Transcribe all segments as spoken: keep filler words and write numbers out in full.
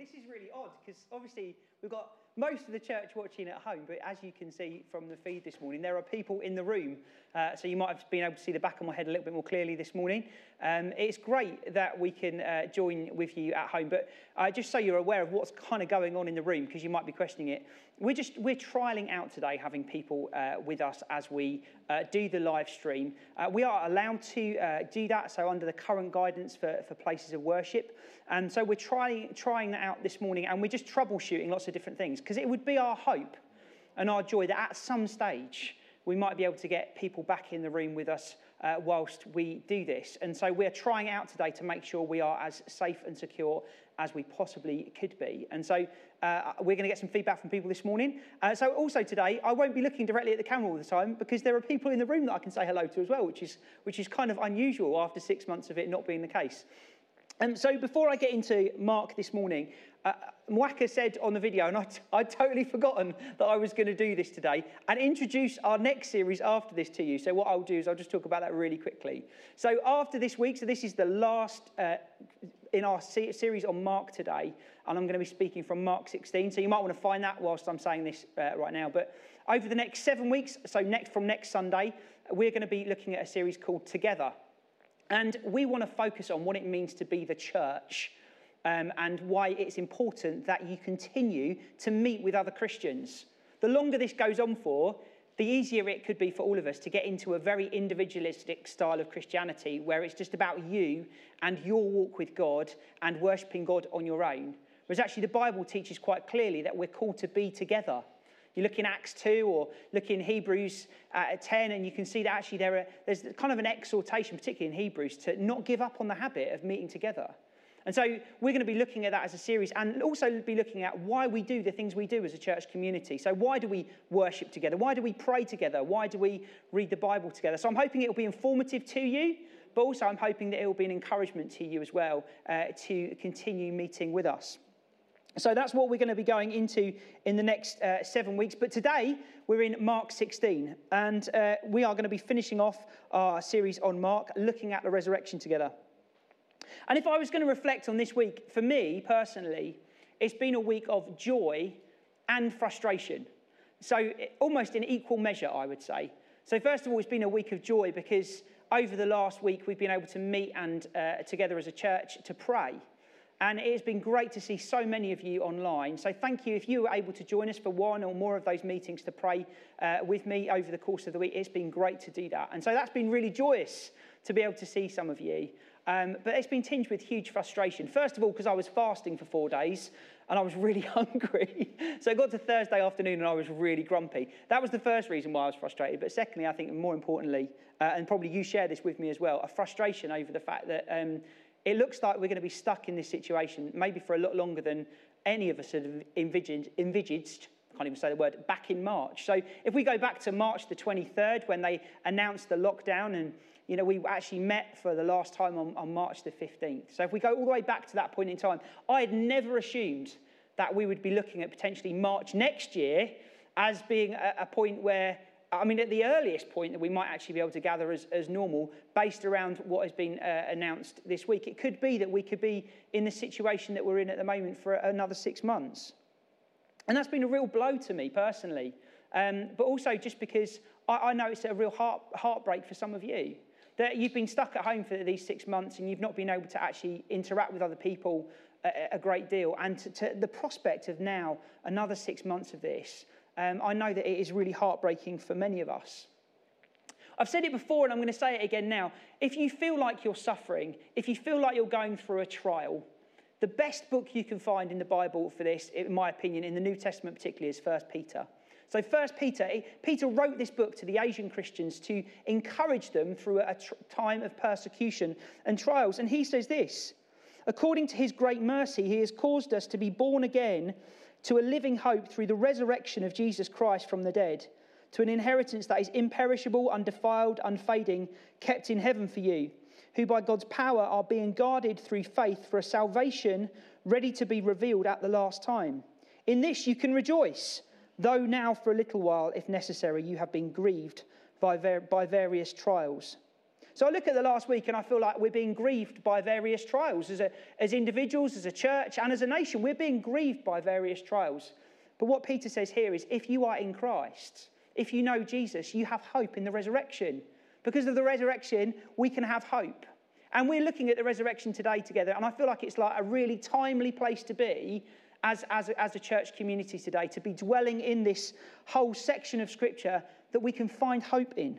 this is really odd because obviously we've got most of the church watching at home, but as you can see from the feed this morning, there are people in the room. Uh, so you might have been able to see the back of my head a little bit more clearly this morning. Um, it's great that we can uh, join with you at home, but uh, just so you're aware of what's kind of going on in the room, because you might be questioning it. We're just we're trialing out today, having people uh, with us as we uh, do the live stream. Uh, we are allowed to uh, do that, so under the current guidance for, for places of worship. And so we're trying trying that out this morning, and we're just troubleshooting lots of different things, because it would be our hope and our joy that at some stage we might be able to get people back in the room with us uh, whilst we do this. And so we're trying out today to make sure we are as safe and secure as we possibly could be. And so uh, we're going to get some feedback from people this morning. Uh, so also today, I won't be looking directly at the camera all the time, because there are people in the room that I can say hello to as well, which is, which is kind of unusual after six months of it not being the case. Um, so before I get into Mark this morning, uh, Mwaka said on the video, and I'd, I'd totally forgotten that I was going to do this today, and introduce our next series after this to you. So what I'll do is I'll just talk about that really quickly. So after this week, so this is the last uh, in our se- series on Mark today, and I'm going to be speaking from Mark sixteen. So you might want to find that whilst I'm saying this uh, right now. But over the next seven weeks, so next from next Sunday, we're going to be looking at a series called Together. And we want to focus on what it means to be the church, um, and why it's important that you continue to meet with other Christians. The longer this goes on for, the easier it could be for all of us to get into a very individualistic style of Christianity, where it's just about you and your walk with God and worshipping God on your own. Whereas actually the Bible teaches quite clearly that we're called to be together. You look in Acts two or look in Hebrews ten, and you can see that actually there are, there's kind of an exhortation, particularly in Hebrews, to not give up on the habit of meeting together. And so we're going to be looking at that as a series, and also be looking at why we do the things we do as a church community. So why do we worship together? Why do we pray together? Why do we read the Bible together? So I'm hoping it will be informative to you, but also I'm hoping that it will be an encouragement to you as well uh, to continue meeting with us. So that's what we're going to be going into in the next uh, seven weeks. But today, we're in Mark sixteen, and uh, we are going to be finishing off our series on Mark, looking at the resurrection together. And if I was going to reflect on this week, for me personally, it's been a week of joy and frustration. So almost in equal measure, I would say. So first of all, it's been a week of joy because over the last week, we've been able to meet and uh, together as a church to pray. And it has been great to see so many of you online. So thank you if you were able to join us for one or more of those meetings to pray uh, with me over the course of the week. It's been great to do that. And so that's been really joyous to be able to see some of you. Um, but it's been tinged with huge frustration. First of all, because I was fasting for four days and I was really hungry. So I got to Thursday afternoon and I was really grumpy. That was the first reason why I was frustrated. But secondly, I think more importantly, uh, and probably you share this with me as well, a frustration over the fact that um, it looks like we're going to be stuck in this situation maybe for a lot longer than any of us had envisaged, envisaged, I can't even say the word, back in March. So if we go back to March the twenty-third when they announced the lockdown, and you know we actually met for the last time on, on March the fifteenth. So if we go all the way back to that point in time, I had never assumed that we would be looking at potentially March next year as being a, a point where, I mean, at the earliest point that we might actually be able to gather as, as normal, based around what has been uh, announced this week. It could be that we could be in the situation that we're in at the moment for another six months. And that's been a real blow to me personally, um, but also just because I, I know it's a real heart, heartbreak for some of you, that you've been stuck at home for these six months and you've not been able to actually interact with other people a, a great deal. And to, to the prospect of now another six months of this, Um, I know that it is really heartbreaking for many of us. I've said it before and I'm going to say it again now. If you feel like you're suffering, if you feel like you're going through a trial, the best book you can find in the Bible for this, in my opinion, in the New Testament particularly, is First Peter. So First Peter, Peter wrote this book to the Asian Christians to encourage them through a tr- time of persecution and trials. And he says this, "According to his great mercy, he has caused us to be born again to a living hope through the resurrection of Jesus Christ from the dead, to an inheritance that is imperishable, undefiled, unfading, kept in heaven for you, who by God's power are being guarded through faith for a salvation ready to be revealed at the last time. In this you can rejoice, though now for a little while, if necessary, you have been grieved by, ver- by various trials." So I look at the last week and I feel like we're being grieved by various trials. As, a, as individuals, as a church, and as a nation, we're being grieved by various trials. But what Peter says here is, if you are in Christ, if you know Jesus, you have hope in the resurrection. Because of the resurrection, we can have hope. And we're looking at the resurrection today together, and I feel like it's like a really timely place to be as, as, as a church community today, to be dwelling in this whole section of Scripture that we can find hope in.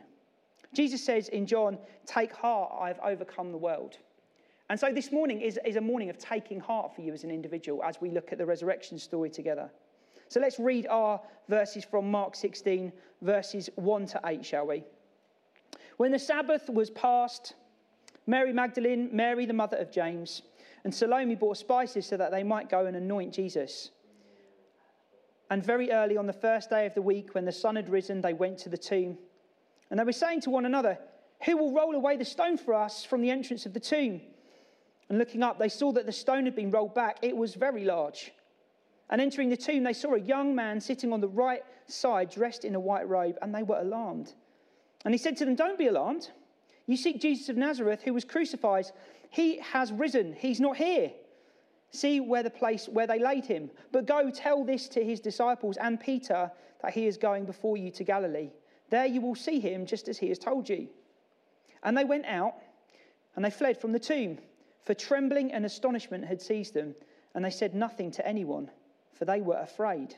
Jesus says in John, "Take heart, I have overcome the world." And so this morning is, is a morning of taking heart for you as an individual as we look at the resurrection story together. So let's read our verses from Mark sixteen, verses one to eight, shall we? When the Sabbath was past, Mary Magdalene, Mary the mother of James, and Salome bought spices so that they might go and anoint Jesus. And very early on the first day of the week, when the sun had risen, they went to the tomb. And they were saying to one another, "Who will roll away the stone for us from the entrance of the tomb?" And looking up, they saw that the stone had been rolled back. It was very large. And entering the tomb, they saw a young man sitting on the right side, dressed in a white robe, and they were alarmed. And he said to them, "Don't be alarmed. You seek Jesus of Nazareth, who was crucified. He has risen. He's not here. See where the place where they laid him. But go tell this to his disciples and Peter that he is going before you to Galilee. There you will see him just as he has told you." And they went out and they fled from the tomb, for trembling and astonishment had seized them. And they said nothing to anyone, for they were afraid.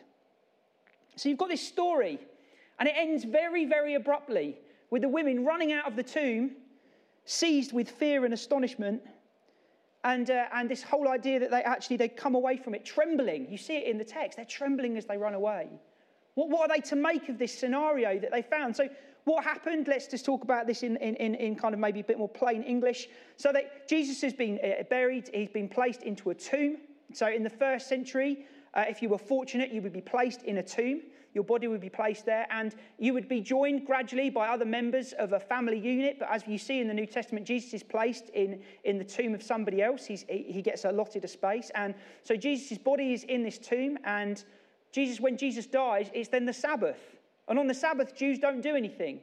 So you've got this story, and it ends very, very abruptly, with the women running out of the tomb, seized with fear and astonishment, and uh, and this whole idea that they actually, they come away from it trembling. You see it in the text. They're trembling as they run away. What, what are they to make of this scenario that they found? So what happened? Let's just talk about this in, in, in, in kind of maybe a bit more plain English. So that Jesus has been buried. He's been placed into a tomb. So in the first century, uh, if you were fortunate, you would be placed in a tomb. Your body would be placed there, and you would be joined gradually by other members of a family unit. But as you see in the New Testament, Jesus is placed in, in the tomb of somebody else. He's, he gets allotted a space. And so Jesus' body is in this tomb, and Jesus, when Jesus dies, it's then the Sabbath. And on the Sabbath, Jews don't do anything.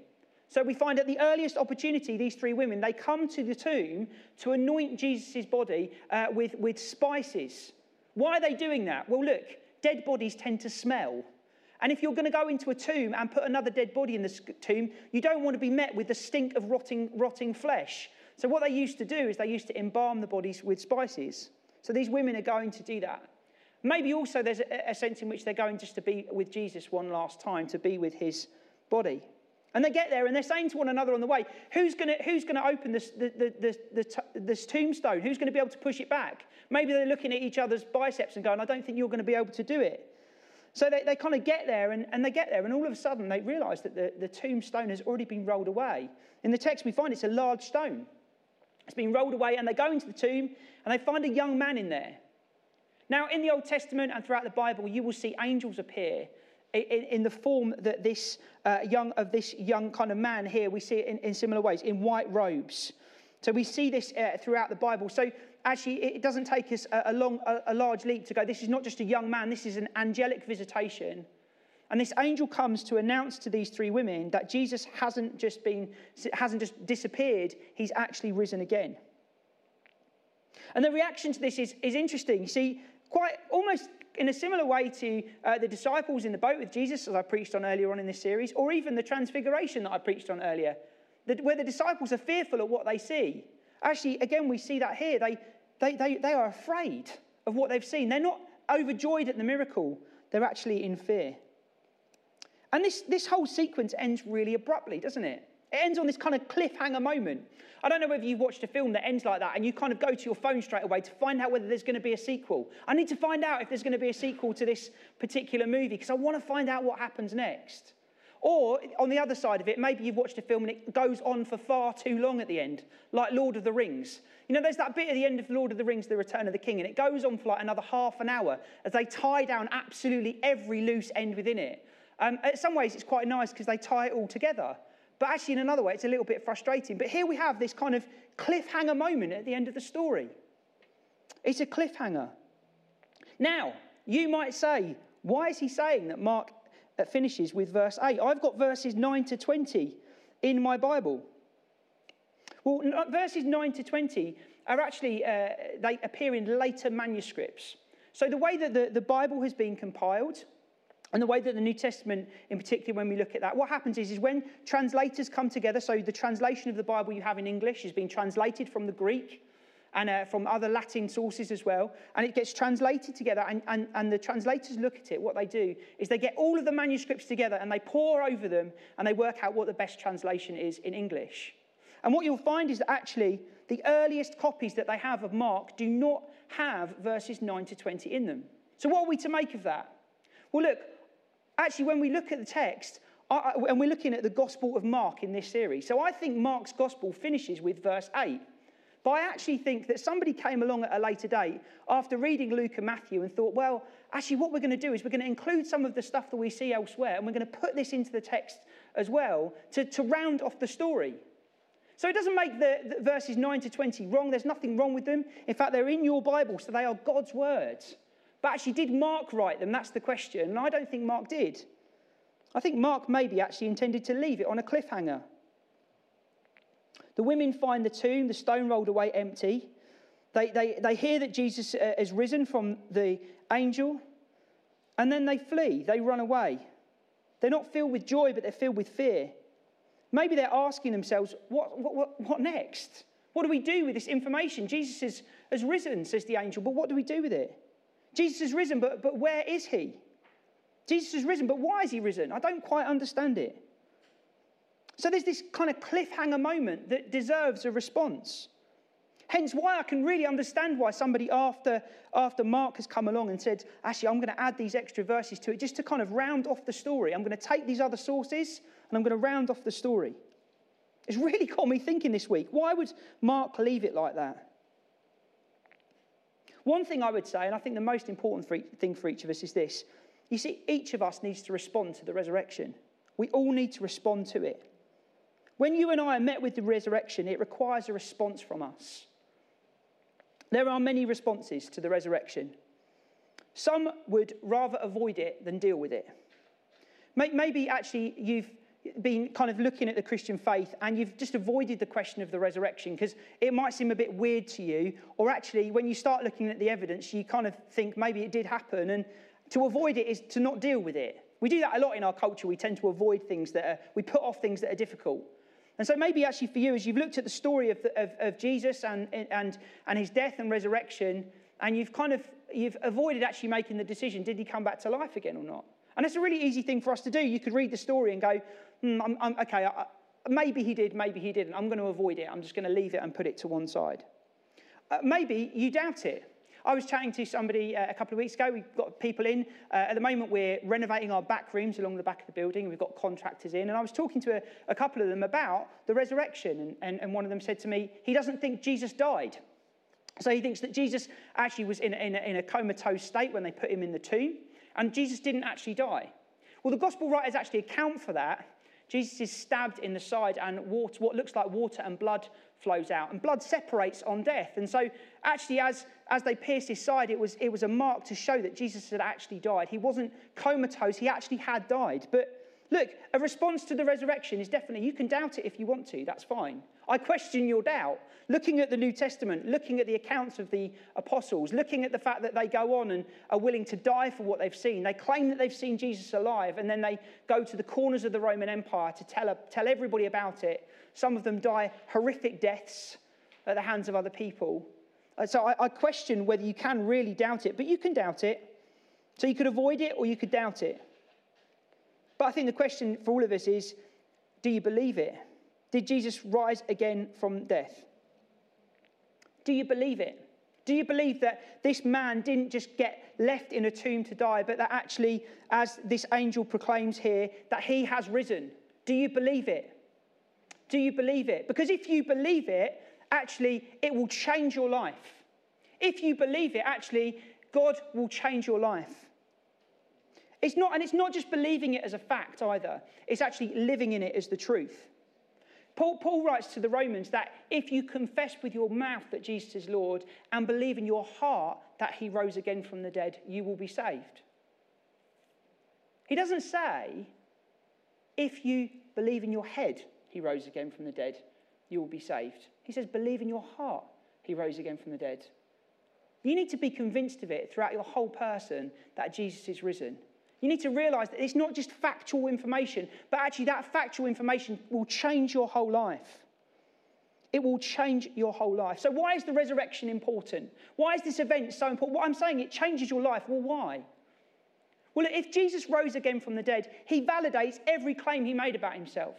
So we find at the earliest opportunity, these three women, they come to the tomb to anoint Jesus' body uh, with, with spices. Why are they doing that? Well, look, dead bodies tend to smell. And if you're going to go into a tomb and put another dead body in the tomb, you don't want to be met with the stink of rotting, rotting flesh. So what they used to do is they used to embalm the bodies with spices. So these women are going to do that. Maybe also there's a, a sense in which they're going just to be with Jesus one last time, to be with his body. And they get there and they're saying to one another on the way, who's going to, who's going to open this, the, the, the, the, this tombstone? Who's going to be able to push it back? Maybe they're looking at each other's biceps and going, I don't think you're going to be able to do it. So they, they kind of get there, and, and they get there, and all of a sudden they realise that the, the tombstone has already been rolled away. In the text we find it's a large stone. It's been rolled away, and they go into the tomb, and they find a young man in there. Now, in the Old Testament and throughout the Bible, you will see angels appear in, in, in the form that this uh, young of this young kind of man here, we see it in, in similar ways, in white robes. So we see this uh, throughout the Bible. So actually, it doesn't take us a, a, long, a, a large leap to go, this is not just a young man, this is an angelic visitation. And this angel comes to announce to these three women that Jesus hasn't just been, hasn't just disappeared, he's actually risen again. And the reaction to this is, is interesting. You see, quite almost in a similar way to uh, the disciples in the boat with Jesus, as I preached on earlier on in this series, or even the transfiguration that I preached on earlier, that where the disciples are fearful at what they see. Actually, again, we see that here. They, they, they, they are afraid of what they've seen. They're not overjoyed at the miracle. They're actually in fear. And this, this whole sequence ends really abruptly, doesn't it? It ends on this kind of cliffhanger moment. I don't know whether you've watched a film that ends like that and you kind of go to your phone straight away to find out whether there's going to be a sequel. I need to find out if there's going to be a sequel to this particular movie because I want to find out what happens next. Or, on the other side of it, maybe you've watched a film and it goes on for far too long at the end, like Lord of the Rings. You know, there's that bit at the end of Lord of the Rings, The Return of the King, and it goes on for like another half an hour as they tie down absolutely every loose end within it. Um, in some ways, it's quite nice because they tie it all together. But actually, in another way, it's a little bit frustrating. But here we have this kind of cliffhanger moment at the end of the story. It's a cliffhanger. Now, you might say, why is he saying that Mark that finishes with verse eight? I've got verses nine to twenty in my Bible. Well, verses nine to twenty are actually, uh, they appear in later manuscripts. So the way that the, the Bible has been compiled, and the way that the New Testament, in particular, when we look at that, what happens is, is when translators come together, so the translation of the Bible you have in English is being translated from the Greek and uh, from other Latin sources as well, and it gets translated together, and, and, and the translators look at it. What they do is they get all of the manuscripts together, and they pore over them, and they work out what the best translation is in English. And what you'll find is that actually the earliest copies that they have of Mark do not have verses nine to twenty in them. So what are we to make of that? Well, look, actually, when we look at the text, and we're looking at the Gospel of Mark in this series, so I think Mark's Gospel finishes with verse eight. But I actually think that somebody came along at a later date after reading Luke and Matthew and thought, well, actually what we're going to do is we're going to include some of the stuff that we see elsewhere, and we're going to put this into the text as well to, to round off the story. So it doesn't make the, the verses nine to twenty wrong. There's nothing wrong with them. In fact, they're in your Bible, so they are God's words. But actually, did Mark write them? That's the question. And I don't think Mark did. I think Mark maybe actually intended to leave it on a cliffhanger. The women find the tomb, the stone rolled away empty. They, they, they hear that Jesus uh, is risen from the angel. And then they flee. They run away. They're not filled with joy, but they're filled with fear. Maybe they're asking themselves, what, what, what next? What do we do with this information? Jesus is, has risen, says the angel, but what do we do with it? Jesus has risen, but, but where is he? Jesus has risen, but why is he risen? I don't quite understand it. So there's this kind of cliffhanger moment that deserves a response. Hence why I can really understand why somebody after, after Mark has come along and said, actually, I'm going to add these extra verses to it just to kind of round off the story. I'm going to take these other sources and I'm going to round off the story. It's really got me thinking this week. Why would Mark leave it like that? One thing I would say, and I think the most important for e- thing for each of us is this. You see, each of us needs to respond to the resurrection. We all need to respond to it. When you and I are met with the resurrection, it requires a response from us. There are many responses to the resurrection. Some would rather avoid it than deal with it. Maybe actually you've been kind of looking at the Christian faith and you've just avoided the question of the resurrection because it might seem a bit weird to you, or actually when you start looking at the evidence, you kind of think maybe it did happen, and to avoid it is to not deal with it. We do that a lot in our culture. We tend to avoid things that are, we put off things that are difficult. And so maybe actually for you, as you've looked at the story of, the, of, of Jesus and, and, and his death and resurrection, and you've kind of, you've avoided actually making the decision, did he come back to life again or not? And it's a really easy thing for us to do. You could read the story and go, hmm, I'm, I'm, okay, I, maybe he did, maybe he didn't. I'm going to avoid it. I'm just going to leave it and put it to one side. Uh, maybe you doubt it. I was chatting to somebody uh, a couple of weeks ago. We've got people in. Uh, at the moment, we're renovating our back rooms along the back of the building. We've got contractors in. And I was talking to a, a couple of them about the resurrection. And, and, and one of them said to me, he doesn't think Jesus died. So he thinks that Jesus actually was in, in, in a comatose state when they put him in the tomb. And Jesus didn't actually die. Well, the gospel writers actually account for that. Jesus is stabbed in the side, and water, what looks like water and blood flows out. And blood separates on death. And so actually, as, as they pierced his side, it was, it was a mark to show that Jesus had actually died. He wasn't comatose. He actually had died. But look, a response to the resurrection is definitely, you can doubt it if you want to. That's fine. I question your doubt. Looking at the New Testament, looking at the accounts of the apostles, looking at the fact that they go on and are willing to die for what they've seen. They claim that they've seen Jesus alive, and then they go to the corners of the Roman Empire to tell, tell everybody about it. Some of them die horrific deaths at the hands of other people. So I, I question whether you can really doubt it, but you can doubt it. So you could avoid it or you could doubt it. But I think the question for all of us is, do you believe it? Did Jesus rise again from death? Do you believe it? Do you believe that this man didn't just get left in a tomb to die, but that actually, as this angel proclaims here, that he has risen? Do you believe it? Do you believe it? Because if you believe it, actually, it will change your life. If you believe it, actually, God will change your life. It's not, and it's not just believing it as a fact either. It's actually living in it as the truth. Paul, Paul writes to the Romans that if you confess with your mouth that Jesus is Lord and believe in your heart that he rose again from the dead, you will be saved. He doesn't say, if you believe in your head he rose again from the dead, you will be saved. He says, believe in your heart he rose again from the dead. You need to be convinced of it throughout your whole person that Jesus is risen. You need to realise that it's not just factual information, but actually that factual information will change your whole life. It will change your whole life. So why is the resurrection important? Why is this event so important? What I'm saying, it changes your life. Well, why? Well, if Jesus rose again from the dead, he validates every claim he made about himself.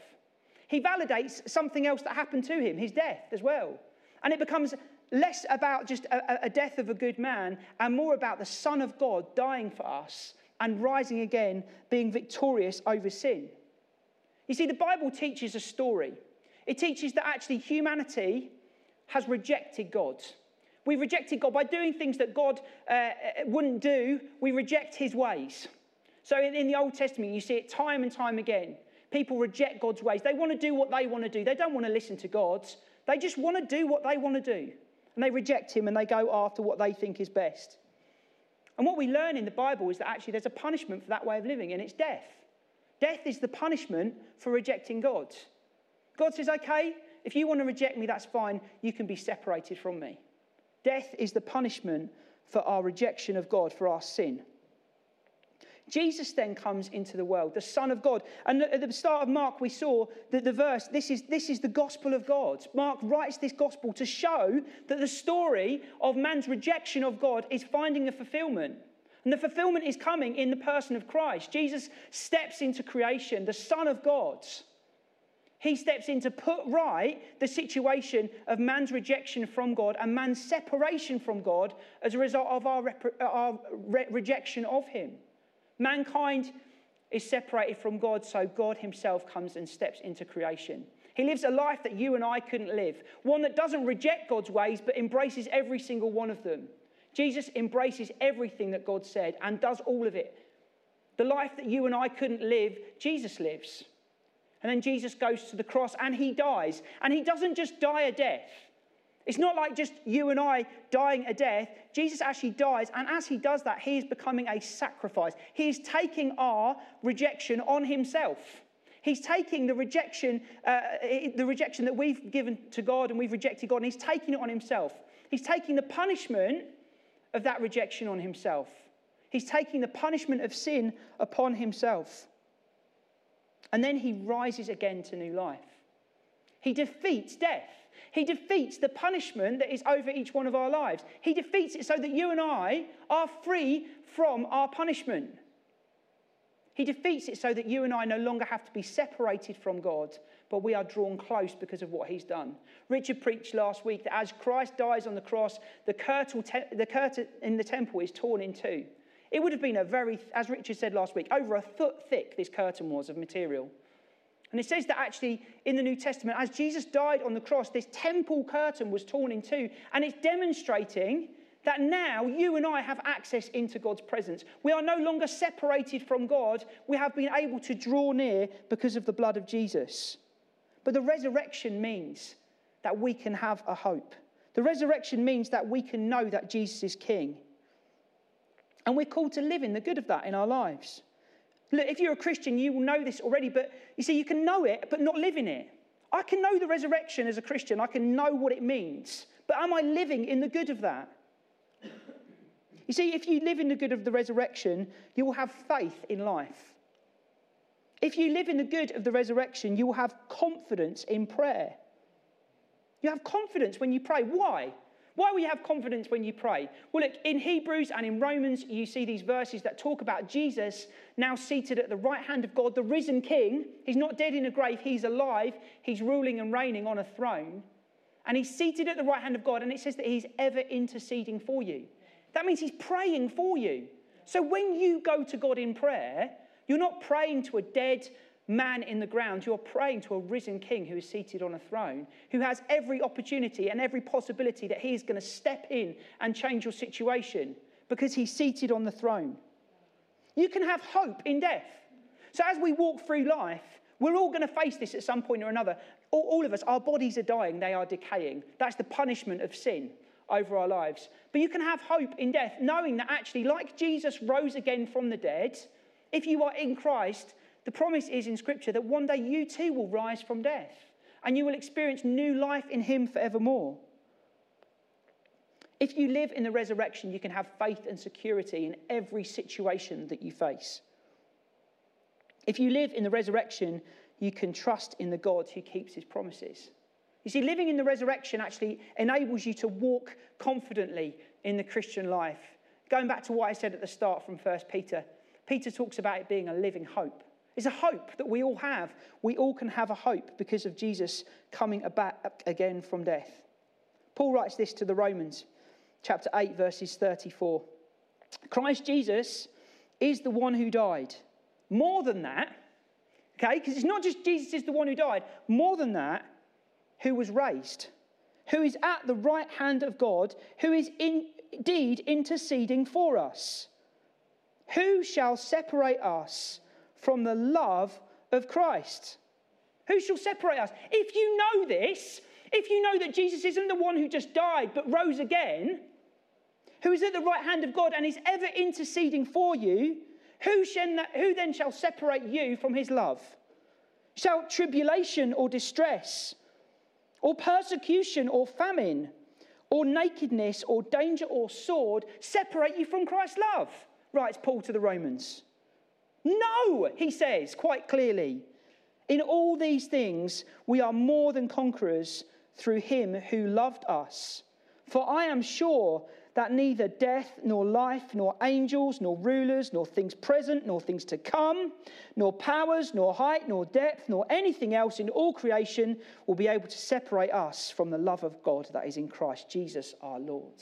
He validates something else that happened to him, his death as well. And it becomes less about just a, a death of a good man and more about the Son of God dying for us and rising again, being victorious over sin. You see, the Bible teaches a story. It teaches that actually humanity has rejected God. We've rejected God by doing things that God uh, wouldn't do. We reject his ways. So in, in the Old Testament, you see it time and time again. People reject God's ways. They want to do what they want to do. They don't want to listen to God. They just want to do what they want to do. And they reject him and they go after what they think is best. And what we learn in the Bible is that actually there's a punishment for that way of living, and it's death. Death is the punishment for rejecting God. God says, okay, if you want to reject me, that's fine. You can be separated from me. Death is the punishment for our rejection of God, for our sin. Jesus then comes into the world, the Son of God. And at the start of Mark, we saw that the verse, this is, this is the gospel of God. Mark writes this gospel to show that the story of man's rejection of God is finding a fulfillment. And the fulfillment is coming in the person of Christ. Jesus steps into creation, the Son of God. He steps in to put right the situation of man's rejection from God and man's separation from God as a result of our, rep- our re- rejection of him. Mankind is separated from God, so God himself comes and steps into creation. He lives a life that you and I couldn't live, one that doesn't reject God's ways but embraces every single one of them. Jesus embraces everything that God said and does all of it. The life that you and I couldn't live, Jesus lives. And then Jesus goes to the cross and he dies. And he doesn't just die a death. It's not like just you and I dying a death. Jesus actually dies. And as he does that, he is becoming a sacrifice. He is taking our rejection on himself. He's taking the rejection, uh, the rejection that we've given to God and we've rejected God, and he's taking it on himself. He's taking the punishment of that rejection on himself. He's taking the punishment of sin upon himself. And then he rises again to new life. He defeats death. He defeats the punishment that is over each one of our lives. He defeats it so that you and I are free from our punishment. He defeats it so that you and I no longer have to be separated from God, but we are drawn close because of what he's done. Richard preached last week that as Christ dies on the cross, the curtain, the curtain in the temple is torn in two. It would have been a very, as Richard said last week, over a foot thick this curtain was of material. And it says that actually in the New Testament, as Jesus died on the cross, this temple curtain was torn in two. And it's demonstrating that now you and I have access into God's presence. We are no longer separated from God. We have been able to draw near because of the blood of Jesus. But the resurrection means that we can have a hope. The resurrection means that we can know that Jesus is King. And we're called to live in the good of that in our lives. Look, if you're a Christian, you will know this already, but you see, you can know it, but not live in it. I can know the resurrection as a Christian. I can know what it means. But am I living in the good of that? You see, if you live in the good of the resurrection, you will have faith in life. If you live in the good of the resurrection, you will have confidence in prayer. You have confidence when you pray. Why? Why will you have confidence when you pray? Well, look, in Hebrews and in Romans, you see these verses that talk about Jesus now seated at the right hand of God, the risen King. He's not dead in a grave. He's alive. He's ruling and reigning on a throne. And he's seated at the right hand of God, and it says that he's ever interceding for you. That means he's praying for you. So when you go to God in prayer, you're not praying to a dead man in the ground, you're praying to a risen King who is seated on a throne, who has every opportunity and every possibility that he is going to step in and change your situation because he's seated on the throne. You can have hope in death. So as we walk through life, we're all going to face this at some point or another. All, all of us, our bodies are dying, they are decaying. That's the punishment of sin over our lives. But you can have hope in death, knowing that actually, like Jesus rose again from the dead, if you are in Christ, the promise is in Scripture that one day you too will rise from death. and you will experience new life in him forevermore. If you live in the resurrection, you can have faith and security in every situation that you face. If you live in the resurrection, you can trust in the God who keeps his promises. You see, living in the resurrection actually enables you to walk confidently in the Christian life. Going back to what I said at the start from First Peter, Peter talks about it being a living hope. It's a hope that we all have. We all can have a hope because of Jesus coming back again from death. Paul writes this to the Romans, chapter eight, verses thirty-four. Christ Jesus is the one who died. More than that, okay, because it's not just Jesus is the one who died. More than that, who was raised, who is at the right hand of God, who is indeed interceding for us. Who shall separate us from the love of Christ? Who shall separate us? If you know this, if you know that Jesus isn't the one who just died but rose again, who is at the right hand of God and is ever interceding for you, who, shall, who then shall separate you from his love? Shall tribulation or distress, or persecution or famine, or nakedness or danger or sword separate you from Christ's love? Writes Paul to the Romans. No, he says quite clearly. In all these things, we are more than conquerors through him who loved us. For I am sure that neither death, nor life, nor angels, nor rulers, nor things present, nor things to come, nor powers, nor height, nor depth, nor anything else in all creation will be able to separate us from the love of God that is in Christ Jesus our Lord.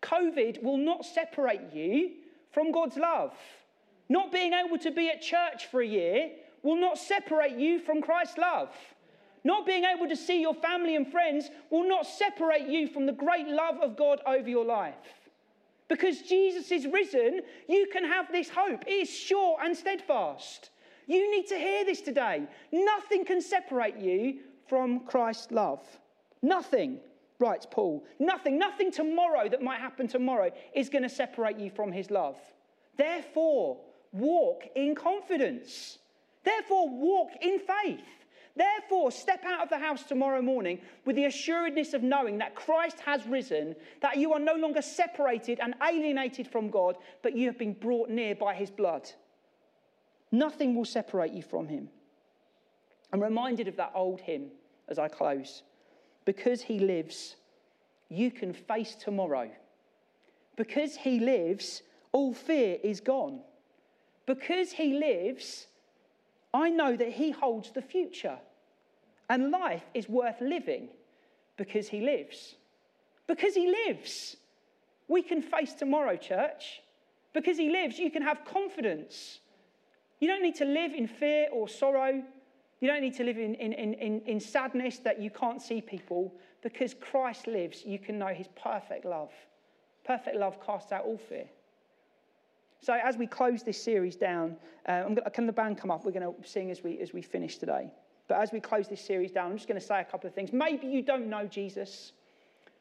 COVID will not separate you from God's love. Not being able to be at church for a year will not separate you from Christ's love. Not being able to see your family and friends will not separate you from the great love of God over your life. Because Jesus is risen, you can have this hope. It is sure and steadfast. You need to hear this today. Nothing can separate you from Christ's love. Nothing, writes Paul. Nothing, nothing tomorrow that might happen tomorrow is going to separate you from his love. Therefore, walk in confidence. Therefore, walk in faith. Therefore, step out of the house tomorrow morning with the assuredness of knowing that Christ has risen, that you are no longer separated and alienated from God, but you have been brought near by his blood. Nothing will separate you from him. I'm reminded of that old hymn as I close. Because he lives, you can face tomorrow. Because he lives, all fear is gone. Because he lives, I know that he holds the future, and life is worth living because he lives. Because he lives, we can face tomorrow, church. Because he lives, you can have confidence. You don't need to live in fear or sorrow. You don't need to live in, in, in, in sadness that you can't see people. Because Christ lives, you can know his perfect love. Perfect love casts out all fear. So as we close this series down, uh, I'm gonna, can the band come up? We're going to sing as we, as we finish today. But as we close this series down, I'm just going to say a couple of things. Maybe you don't know Jesus.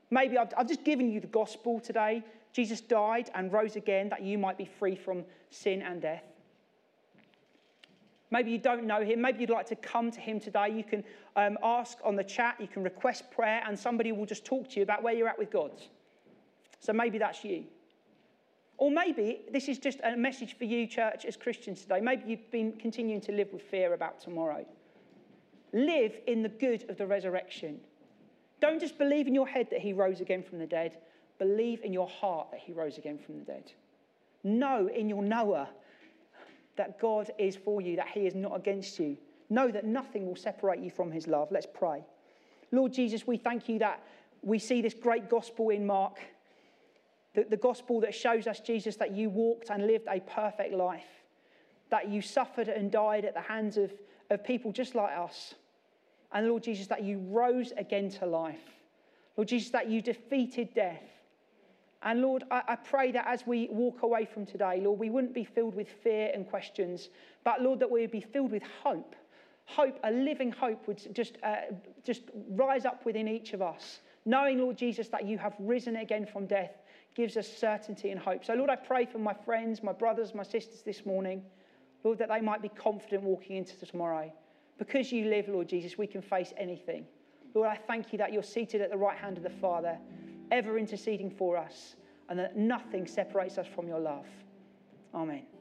Maybe I've, I've just given you the gospel today. Jesus died and rose again that you might be free from sin and death. Maybe you don't know him. Maybe you'd like to come to him today. You can um, ask on the chat. You can request prayer, and somebody will just talk to you about where you're at with God. So maybe that's you. Or maybe this is just a message for you, church, as Christians today. Maybe you've been continuing to live with fear about tomorrow. Live in the good of the resurrection. Don't just believe in your head that he rose again from the dead. Believe in your heart that he rose again from the dead. Know in your knower that God is for you, that he is not against you. Know that nothing will separate you from his love. Let's pray. Lord Jesus, we thank you that we see this great gospel in Mark. The, the gospel that shows us, Jesus, that you walked and lived a perfect life, that you suffered and died at the hands of, of people just like us. And Lord Jesus, that you rose again to life. Lord Jesus, that you defeated death. And Lord, I, I pray that as we walk away from today, Lord, we wouldn't be filled with fear and questions, but Lord, that we would be filled with hope. Hope, a living hope would just, uh, just rise up within each of us, knowing, Lord Jesus, that you have risen again from death, gives us certainty and hope. So, Lord, I pray for my friends, my brothers, my sisters this morning, Lord, that they might be confident walking into tomorrow because you live, Lord Jesus, we can face anything. Lord, I thank you that you're seated at the right hand of the Father, ever interceding for us, and that nothing separates us from your love. Amen.